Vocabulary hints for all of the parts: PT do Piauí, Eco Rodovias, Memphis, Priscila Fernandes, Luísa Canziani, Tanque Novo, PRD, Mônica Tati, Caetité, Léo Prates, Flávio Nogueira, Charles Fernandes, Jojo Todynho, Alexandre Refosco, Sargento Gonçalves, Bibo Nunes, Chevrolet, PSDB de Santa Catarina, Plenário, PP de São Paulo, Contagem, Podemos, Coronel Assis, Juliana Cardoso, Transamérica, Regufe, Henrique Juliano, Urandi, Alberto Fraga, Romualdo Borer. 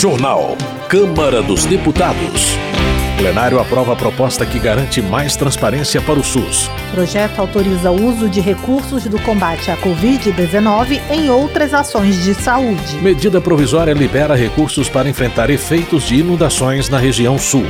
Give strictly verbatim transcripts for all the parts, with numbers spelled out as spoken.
Jornal Câmara dos Deputados. Plenário aprova a proposta que garante mais transparência para o SUS. Projeto autoriza o uso de recursos do combate à covid dezenove em outras ações de saúde. Medida provisória libera recursos para enfrentar efeitos de inundações na região sul.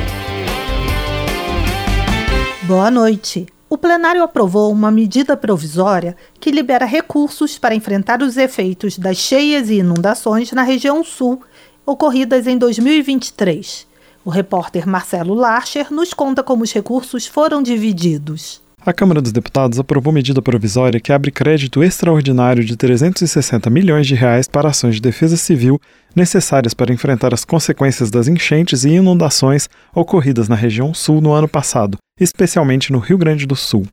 Boa noite. O plenário aprovou uma medida provisória que libera recursos para enfrentar os efeitos das cheias e inundações na região sul, ocorridas em dois mil e vinte e três. O repórter Marcelo Larcher nos conta como os recursos foram divididos. A Câmara dos Deputados aprovou medida provisória que abre crédito extraordinário de trezentos e sessenta milhões de reais para ações de defesa civil necessárias para enfrentar as consequências das enchentes e inundações ocorridas na região sul no ano passado, especialmente no Rio Grande do Sul.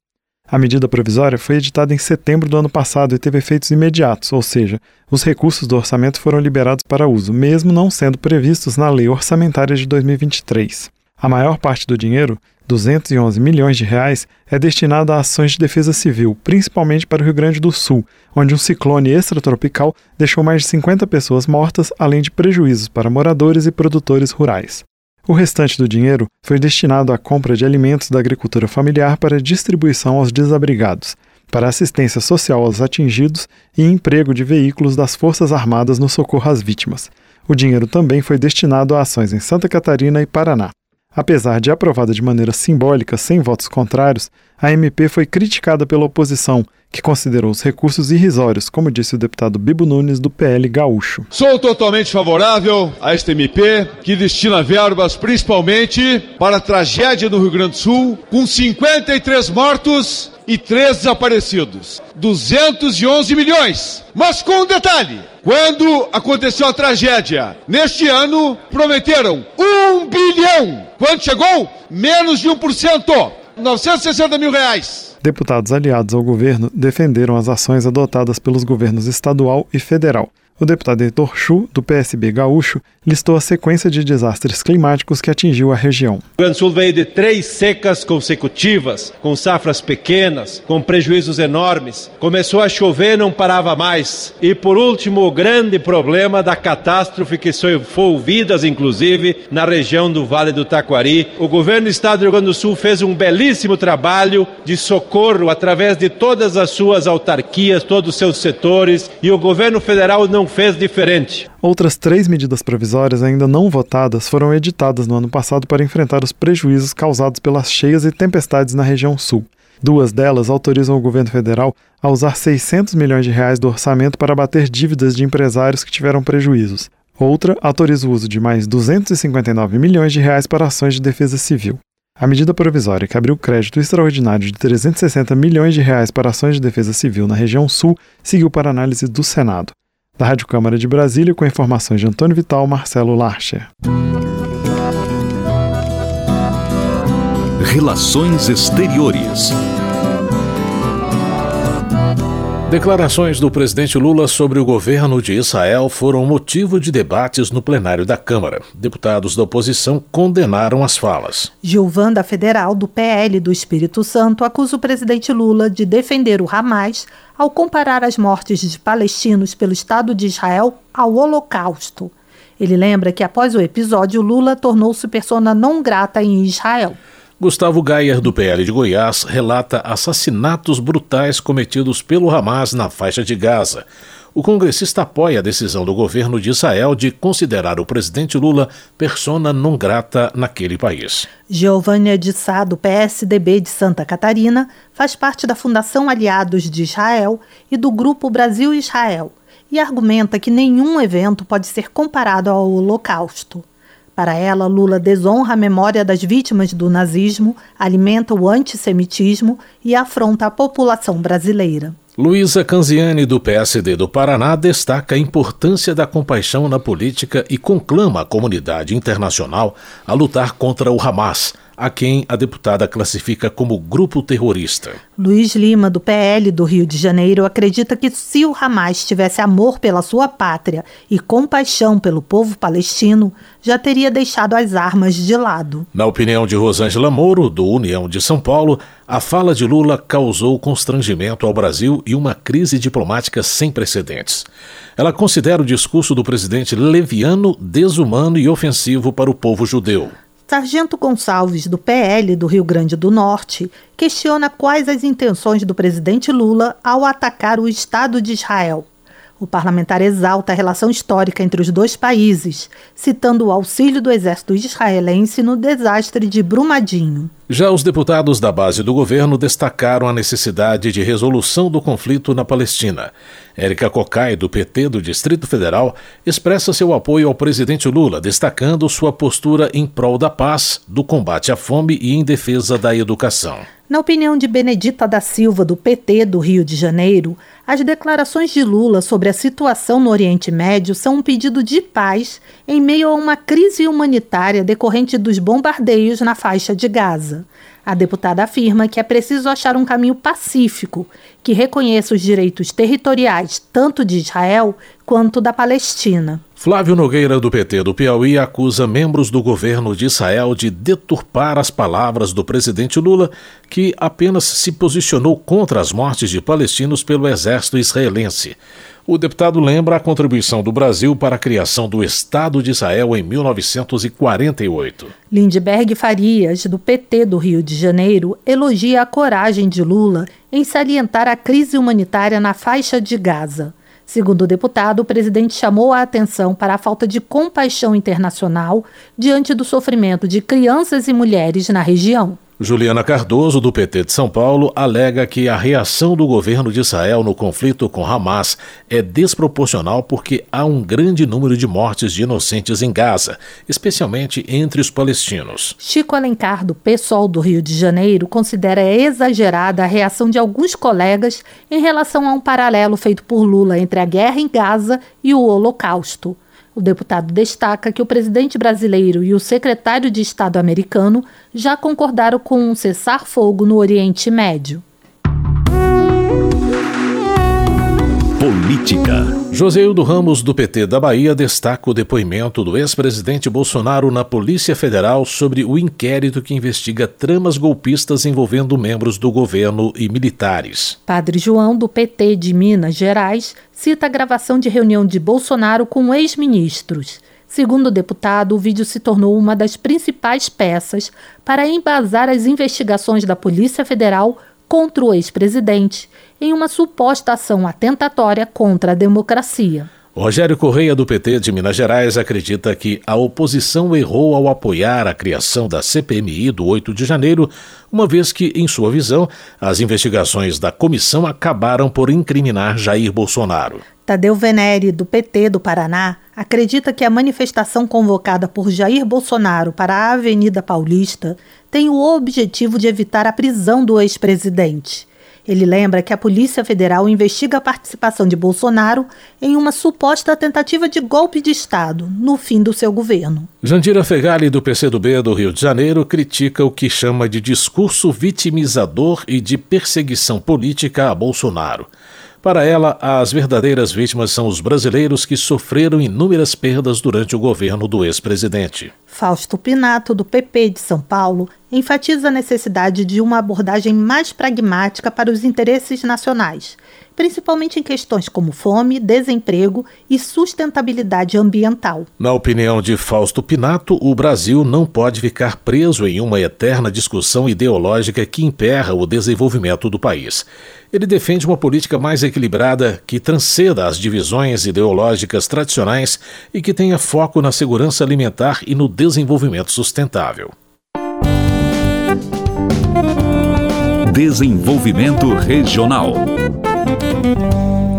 A medida provisória foi editada em setembro do ano passado e teve efeitos imediatos, ou seja, os recursos do orçamento foram liberados para uso, mesmo não sendo previstos na Lei Orçamentária de dois mil e vinte e três. A maior parte do dinheiro, duzentos e onze milhões de reais, é destinada a ações de defesa civil, principalmente para o Rio Grande do Sul, onde um ciclone extratropical deixou mais de cinquenta pessoas mortas, além de prejuízos para moradores e produtores rurais. O restante do dinheiro foi destinado à compra de alimentos da agricultura familiar para distribuição aos desabrigados, para assistência social aos atingidos e emprego de veículos das Forças Armadas no socorro às vítimas. O dinheiro também foi destinado a ações em Santa Catarina e Paraná. Apesar de aprovada de maneira simbólica, sem votos contrários, a M P foi criticada pela oposição, que considerou os recursos irrisórios, como disse o deputado Bibo Nunes, do P L Gaúcho. Sou totalmente favorável a esta M P, que destina verbas principalmente para a tragédia no Rio Grande do Sul, com cinquenta e três mortos e três desaparecidos. duzentos e onze milhões. Mas com um detalhe, quando aconteceu a tragédia, neste ano, prometeram um bilhão. Quando chegou, menos de um por cento. novecentos e sessenta mil reais. Deputados aliados ao governo defenderam as ações adotadas pelos governos estadual e federal. O deputado Heitor Chu, do P S B Gaúcho, listou a sequência de desastres climáticos que atingiu a região. O Rio Grande do Sul veio de três secas consecutivas, com safras pequenas, com prejuízos enormes. Começou a chover, não parava mais. E, por último, o grande problema da catástrofe que soifou vidas, inclusive, na região do Vale do Taquari. O governo do estado do Rio Grande do Sul fez um belíssimo trabalho de socorro através de todas as suas autarquias, todos os seus setores, e o governo federal não fez diferente. Outras três medidas provisórias ainda não votadas foram editadas no ano passado para enfrentar os prejuízos causados pelas cheias e tempestades na região sul. Duas delas autorizam o governo federal a usar seiscentos milhões de reais do orçamento para abater dívidas de empresários que tiveram prejuízos. Outra autoriza o uso de mais duzentos e cinquenta e nove milhões de reais para ações de defesa civil. A medida provisória que abriu crédito extraordinário de trezentos e sessenta milhões de reais para ações de defesa civil na região sul seguiu para análise do Senado. Da Rádio Câmara de Brasília, com informações de Antônio Vital, Marcelo Larcher. Relações Exteriores. Declarações do presidente Lula sobre o governo de Israel foram motivo de debates no plenário da Câmara. Deputados da oposição condenaram as falas. Gilvanda Federal, do P L do Espírito Santo, acusa o presidente Lula de defender o Hamas ao comparar as mortes de palestinos pelo Estado de Israel ao Holocausto. Ele lembra que após o episódio, Lula tornou-se persona não grata em Israel. Gustavo Gaier, do P L de Goiás, relata assassinatos brutais cometidos pelo Hamas na faixa de Gaza. O congressista apoia a decisão do governo de Israel de considerar o presidente Lula persona non grata naquele país. Giovanna de Sá, do P S D B de Santa Catarina, faz parte da Fundação Aliados de Israel e do Grupo Brasil-Israel e argumenta que nenhum evento pode ser comparado ao Holocausto. Para ela, Lula desonra a memória das vítimas do nazismo, alimenta o antissemitismo e afronta a população brasileira. Luísa Canziani, do P S D do Paraná, destaca a importância da compaixão na política e conclama a comunidade internacional a lutar contra o Hamas, a quem a deputada classifica como grupo terrorista. Luiz Lima, do P L do Rio de Janeiro, acredita que se o Hamas tivesse amor pela sua pátria e compaixão pelo povo palestino, já teria deixado as armas de lado. Na opinião de Rosângela Moro, do União de São Paulo, a fala de Lula causou constrangimento ao Brasil e uma crise diplomática sem precedentes. Ela considera o discurso do presidente leviano, desumano e ofensivo para o povo judeu. Sargento Gonçalves, do P L do Rio Grande do Norte, questiona quais as intenções do presidente Lula ao atacar o Estado de Israel. O parlamentar exalta a relação histórica entre os dois países, citando o auxílio do exército israelense no desastre de Brumadinho. Já os deputados da base do governo destacaram a necessidade de resolução do conflito na Palestina. Érica Cocai, do P T do Distrito Federal, expressa seu apoio ao presidente Lula, destacando sua postura em prol da paz, do combate à fome e em defesa da educação. Na opinião de Benedita da Silva, do P T do Rio de Janeiro, as declarações de Lula sobre a situação no Oriente Médio são um pedido de paz em meio a uma crise humanitária decorrente dos bombardeios na faixa de Gaza. A deputada afirma que é preciso achar um caminho pacífico que reconheça os direitos territoriais tanto de Israel quanto da Palestina. Flávio Nogueira, do P T do Piauí, acusa membros do governo de Israel de deturpar as palavras do presidente Lula, que apenas se posicionou contra as mortes de palestinos pelo exército israelense. O deputado lembra a contribuição do Brasil para a criação do Estado de Israel em mil novecentos e quarenta e oito. Lindbergh Farias, do P T do Rio de Janeiro, elogia a coragem de Lula em salientar a crise humanitária na faixa de Gaza. Segundo o deputado, o presidente chamou a atenção para a falta de compaixão internacional diante do sofrimento de crianças e mulheres na região. Juliana Cardoso, do P T de São Paulo, alega que a reação do governo de Israel no conflito com Hamas é desproporcional porque há um grande número de mortes de inocentes em Gaza, especialmente entre os palestinos. Chico Alencar, do P SOL do Rio de Janeiro, considera exagerada a reação de alguns colegas em relação a um paralelo feito por Lula entre a guerra em Gaza e o Holocausto. O deputado destaca que o presidente brasileiro e o secretário de Estado americano já concordaram com um cessar-fogo no Oriente Médio. Política. Joseildo Ramos, do P T da Bahia, destaca o depoimento do ex-presidente Bolsonaro na Polícia Federal sobre o inquérito que investiga tramas golpistas envolvendo membros do governo e militares. Padre João, do P T de Minas Gerais, cita a gravação de reunião de Bolsonaro com ex-ministros. Segundo o deputado, o vídeo se tornou uma das principais peças para embasar as investigações da Polícia Federal contra o ex-presidente em uma suposta ação atentatória contra a democracia. Rogério Correia, do P T de Minas Gerais, acredita que a oposição errou ao apoiar a criação da C P M I do oito de janeiro, uma vez que, em sua visão, as investigações da comissão acabaram por incriminar Jair Bolsonaro. Tadeu Venere, do P T do Paraná, acredita que a manifestação convocada por Jair Bolsonaro para a Avenida Paulista tem o objetivo de evitar a prisão do ex-presidente. Ele lembra que a Polícia Federal investiga a participação de Bolsonaro em uma suposta tentativa de golpe de Estado no fim do seu governo. Jandira Fegali, do P C do B do Rio de Janeiro, critica o que chama de discurso vitimizador e de perseguição política a Bolsonaro. Para ela, as verdadeiras vítimas são os brasileiros que sofreram inúmeras perdas durante o governo do ex-presidente. Fausto Pinato, do P P de São Paulo, enfatiza a necessidade de uma abordagem mais pragmática para os interesses nacionais, principalmente em questões como fome, desemprego e sustentabilidade ambiental. Na opinião de Fausto Pinato, o Brasil não pode ficar preso em uma eterna discussão ideológica que emperra o desenvolvimento do país. Ele defende uma política mais equilibrada que transcenda as divisões ideológicas tradicionais e que tenha foco na segurança alimentar e no desenvolvimento sustentável. Desenvolvimento regional.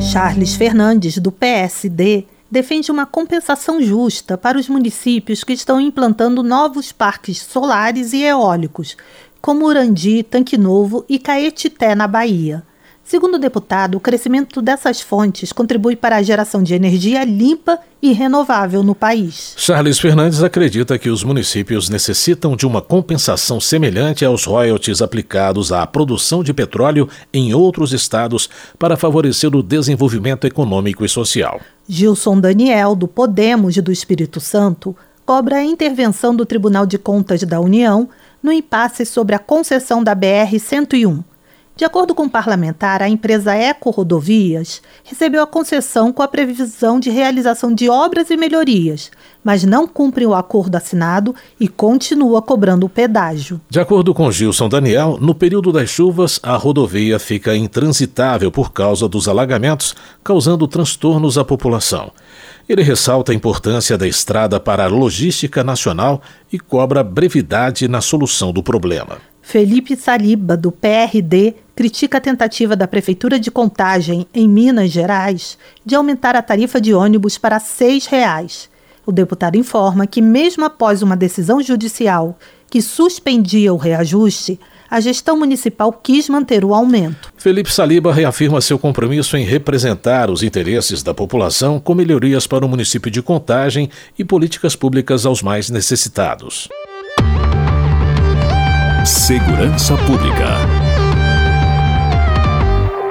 Charles Fernandes, do P S D, defende uma compensação justa para os municípios que estão implantando novos parques solares e eólicos, como Urandi, Tanque Novo e Caetité, na Bahia. Segundo o deputado, o crescimento dessas fontes contribui para a geração de energia limpa e renovável no país. Charles Fernandes acredita que os municípios necessitam de uma compensação semelhante aos royalties aplicados à produção de petróleo em outros estados para favorecer o desenvolvimento econômico e social. Gilson Daniel, do Podemos do Espírito Santo, cobra a intervenção do Tribunal de Contas da União no impasse sobre a concessão da B R cento e um. De acordo com o parlamentar, a empresa Eco Rodovias recebeu a concessão com a previsão de realização de obras e melhorias, mas não cumpre o acordo assinado e continua cobrando o pedágio. De acordo com Gilson Daniel, no período das chuvas, a rodovia fica intransitável por causa dos alagamentos, causando transtornos à população. Ele ressalta a importância da estrada para a logística nacional e cobra brevidade na solução do problema. Felipe Saliba, do P R D, critica a tentativa da Prefeitura de Contagem, em Minas Gerais, de aumentar a tarifa de ônibus para seis reais. O deputado informa que, mesmo após uma decisão judicial que suspendia o reajuste, a gestão municipal quis manter o aumento. Felipe Saliba reafirma seu compromisso em representar os interesses da população com melhorias para o município de Contagem e políticas públicas aos mais necessitados. Segurança Pública.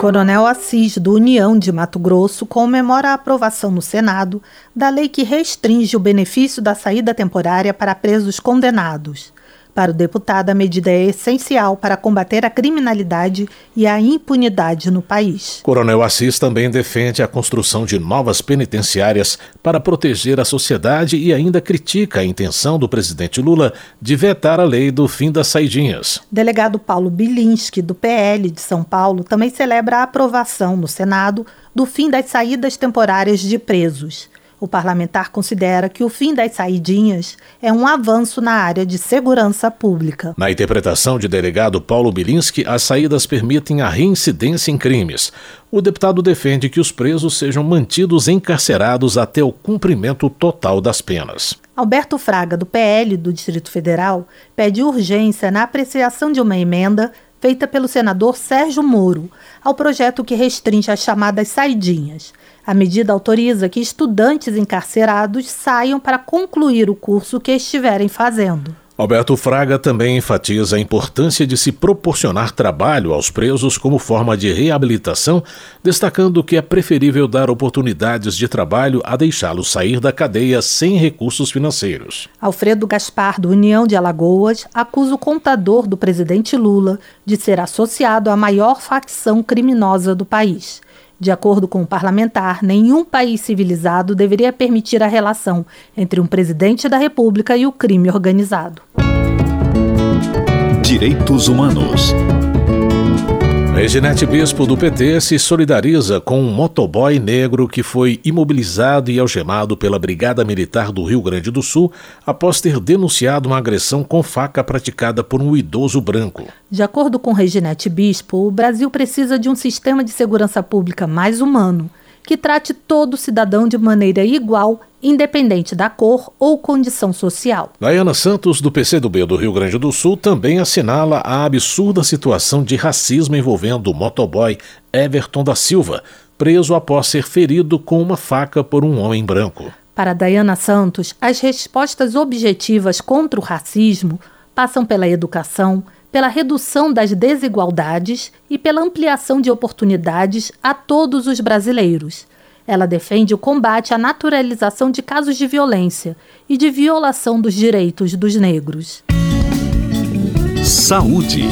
Coronel Assis, do União de Mato Grosso, comemora a aprovação no Senado da lei que restringe o benefício da saída temporária para presos condenados. Para o deputado, a medida é essencial para combater a criminalidade e a impunidade no país. Coronel Assis também defende a construção de novas penitenciárias para proteger a sociedade e ainda critica a intenção do presidente Lula de vetar a lei do fim das saidinhas. Delegado Paulo Bilinski, do P L de São Paulo, também celebra a aprovação no Senado do fim das saídas temporárias de presos. O parlamentar considera que o fim das saidinhas é um avanço na área de segurança pública. Na interpretação de delegado Paulo Bilinski, as saídas permitem a reincidência em crimes. O deputado defende que os presos sejam mantidos encarcerados até o cumprimento total das penas. Alberto Fraga, do P L do Distrito Federal, pede urgência na apreciação de uma emenda feita pelo senador Sérgio Moro ao projeto que restringe as chamadas saidinhas. A medida autoriza que estudantes encarcerados saiam para concluir o curso que estiverem fazendo. Alberto Fraga também enfatiza a importância de se proporcionar trabalho aos presos como forma de reabilitação, destacando que é preferível dar oportunidades de trabalho a deixá-los sair da cadeia sem recursos financeiros. Alfredo Gaspar, do União de Alagoas, acusa o contador do presidente Lula de ser associado à maior facção criminosa do país. De acordo com o parlamentar, nenhum país civilizado deveria permitir a relação entre um presidente da República e o crime organizado. Direitos Humanos. Reginete Bispo, do P T, se solidariza com um motoboy negro que foi imobilizado e algemado pela Brigada Militar do Rio Grande do Sul após ter denunciado uma agressão com faca praticada por um idoso branco. De acordo com Reginete Bispo, o Brasil precisa de um sistema de segurança pública mais humano, que trate todo cidadão de maneira igual, independente da cor ou condição social. Daiana Santos, do P C do B do Rio Grande do Sul, também assinala a absurda situação de racismo envolvendo o motoboy Everton da Silva, preso após ser ferido com uma faca por um homem branco. Para Daiana Santos, as respostas objetivas contra o racismo passam pela educação, pela redução das desigualdades e pela ampliação de oportunidades a todos os brasileiros. Ela defende o combate à naturalização de casos de violência e de violação dos direitos dos negros. Saúde.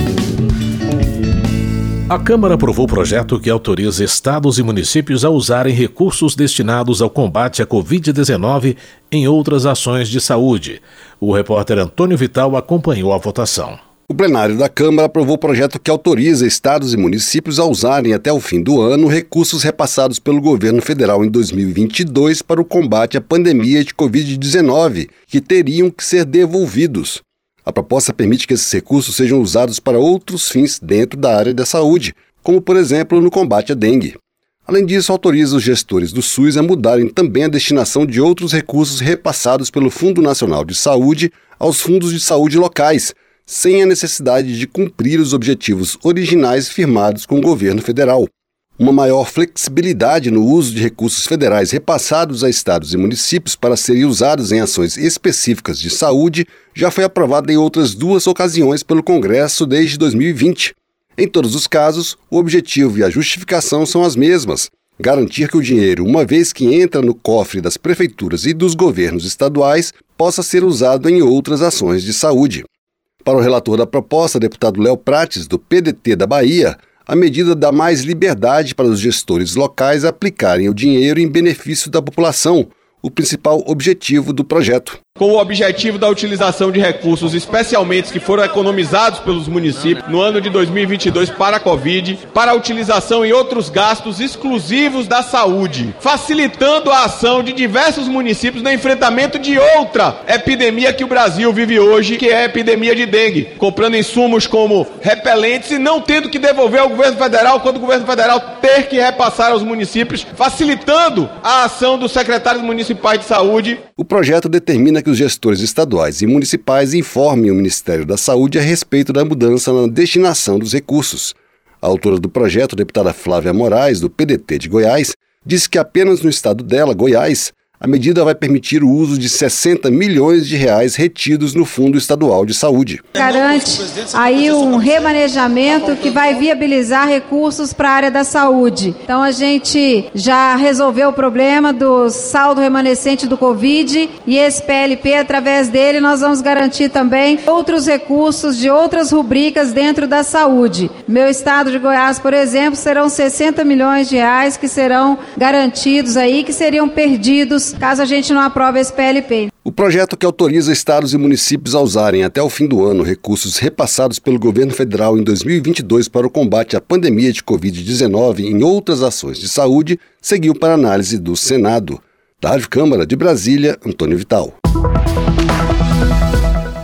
A Câmara aprovou o projeto que autoriza estados e municípios a usarem recursos destinados ao combate à covid dezenove em outras ações de saúde. O repórter Antônio Vital acompanhou a votação. O plenário da Câmara aprovou o projeto que autoriza estados e municípios a usarem até o fim do ano recursos repassados pelo governo federal em dois mil e vinte e dois para o combate à pandemia de covid dezenove, que teriam que ser devolvidos. A proposta permite que esses recursos sejam usados para outros fins dentro da área da saúde, como, por exemplo, no combate à dengue. Além disso, autoriza os gestores do SUS a mudarem também a destinação de outros recursos repassados pelo Fundo Nacional de Saúde aos fundos de saúde locais, sem a necessidade de cumprir os objetivos originais firmados com o governo federal. Uma maior flexibilidade no uso de recursos federais repassados a estados e municípios para serem usados em ações específicas de saúde já foi aprovada em outras duas ocasiões pelo Congresso desde dois mil e vinte. Em todos os casos, o objetivo e a justificação são as mesmas: garantir que o dinheiro, uma vez que entra no cofre das prefeituras e dos governos estaduais, possa ser usado em outras ações de saúde. Para o relator da proposta, deputado Léo Prates, do P D T da Bahia, a medida dá mais liberdade para os gestores locais aplicarem o dinheiro em benefício da população, o principal objetivo do projeto. Com o objetivo da utilização de recursos, especialmente que foram economizados pelos municípios no ano de dois mil e vinte e dois para a Covid, para a utilização em outros gastos exclusivos da saúde, facilitando a ação de diversos municípios no enfrentamento de outra epidemia que o Brasil vive hoje, que é a epidemia de dengue, comprando insumos como repelentes e não tendo que devolver ao governo federal quando o governo federal ter que repassar aos municípios, facilitando a ação dos secretários municipais de saúde. O projeto determina que os gestores estaduais e municipais informem o Ministério da Saúde a respeito da mudança na destinação dos recursos. A autora do projeto, deputada Flávia Moraes, do P D T de Goiás, disse que apenas no estado dela, Goiás, a medida vai permitir o uso de sessenta milhões de reais retidos no Fundo Estadual de Saúde. Garante aí um remanejamento que vai viabilizar recursos para a área da saúde. Então a gente já resolveu o problema do saldo remanescente do Covid e esse P L P, através dele, nós vamos garantir também outros recursos de outras rubricas dentro da saúde. Meu estado de Goiás, por exemplo, serão sessenta milhões de reais que serão garantidos aí, que seriam perdidos caso a gente não aprove esse P L P. O projeto, que autoriza estados e municípios a usarem até o fim do ano recursos repassados pelo governo federal em dois mil e vinte e dois para o combate à pandemia de covid dezenove em outras ações de saúde, seguiu para análise do Senado. Da Rádio Câmara de Brasília, Antônio Vital.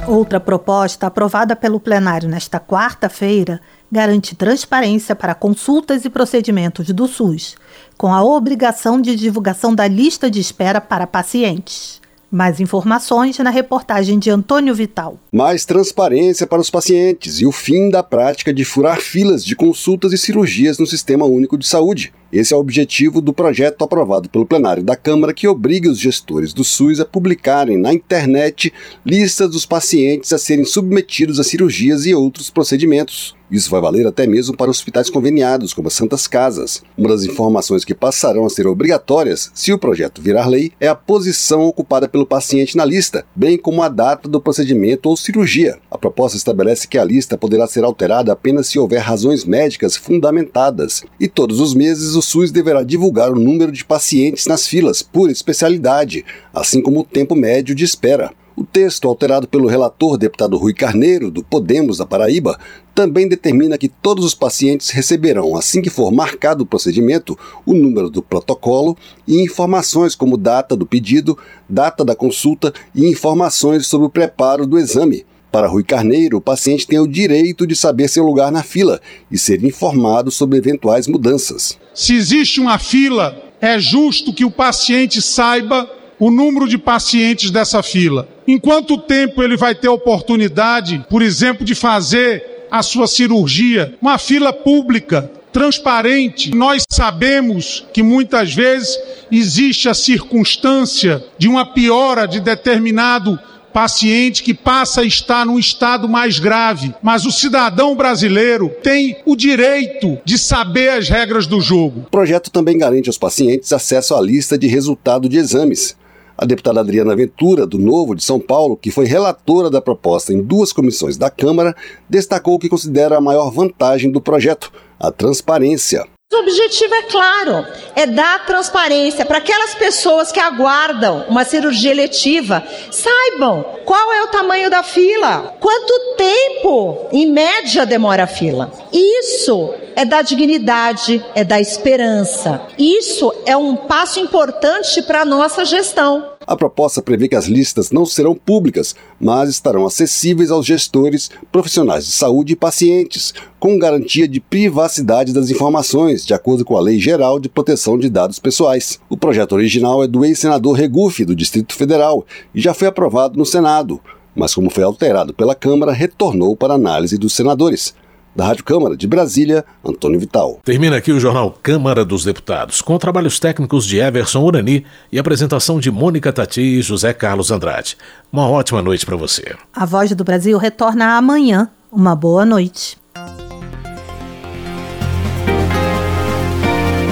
Outra proposta aprovada pelo plenário nesta quarta-feira garante transparência para consultas e procedimentos do SUS, com a obrigação de divulgação da lista de espera para pacientes. Mais informações na reportagem de Antônio Vital. Mais transparência para os pacientes e o fim da prática de furar filas de consultas e cirurgias no Sistema Único de Saúde. Esse é o objetivo do projeto aprovado pelo plenário da Câmara, que obriga os gestores do SUS a publicarem na internet listas dos pacientes a serem submetidos a cirurgias e outros procedimentos. Isso vai valer até mesmo para hospitais conveniados, como as Santas Casas. Uma das informações que passarão a ser obrigatórias, se o projeto virar lei, é a posição ocupada pelo paciente na lista, bem como a data do procedimento ou cirurgia. A proposta estabelece que a lista poderá ser alterada apenas se houver razões médicas fundamentadas, e todos os meses o SUS deverá divulgar o número de pacientes nas filas por especialidade, assim como o tempo médio de espera. O texto, alterado pelo relator deputado Rui Carneiro, do Podemos da Paraíba, também determina que todos os pacientes receberão, assim que for marcado o procedimento, o número do protocolo e informações como data do pedido, data da consulta e informações sobre o preparo do exame. Para Rui Carneiro, o paciente tem o direito de saber seu lugar na fila e ser informado sobre eventuais mudanças. Se existe uma fila, é justo que o paciente saiba o número de pacientes dessa fila. Em quanto tempo ele vai ter oportunidade, por exemplo, de fazer a sua cirurgia? Uma fila pública, transparente. Nós sabemos que muitas vezes existe a circunstância de uma piora de determinado paciente que passa a estar num estado mais grave, mas o cidadão brasileiro tem o direito de saber as regras do jogo. O projeto também garante aos pacientes acesso à lista de resultado de exames. A deputada Adriana Ventura, do Novo de São Paulo, que foi relatora da proposta em duas comissões da Câmara, destacou o que considera a maior vantagem do projeto: a transparência. O objetivo é claro, é dar transparência para aquelas pessoas que aguardam uma cirurgia eletiva, saibam qual é o tamanho da fila, quanto tempo, em média, demora a fila. Isso é dar dignidade, é dar esperança. Isso é um passo importante para a nossa gestão. A proposta prevê que as listas não serão públicas, mas estarão acessíveis aos gestores, profissionais de saúde e pacientes, com garantia de privacidade das informações, de acordo com a Lei Geral de Proteção de Dados Pessoais. O projeto original é do ex-senador Regufe, do Distrito Federal, e já foi aprovado no Senado. mas como foi alterado pela Câmara, retornou para análise dos senadores. Da Rádio Câmara de Brasília, Antônio Vital. Termina aqui o jornal Câmara dos Deputados, com trabalhos técnicos de Everson Urani e apresentação de Mônica Tati e José Carlos Andrade. Uma ótima noite para você. A Voz do Brasil retorna amanhã. Uma boa noite.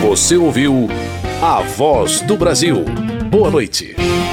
Você ouviu A Voz do Brasil. Boa noite.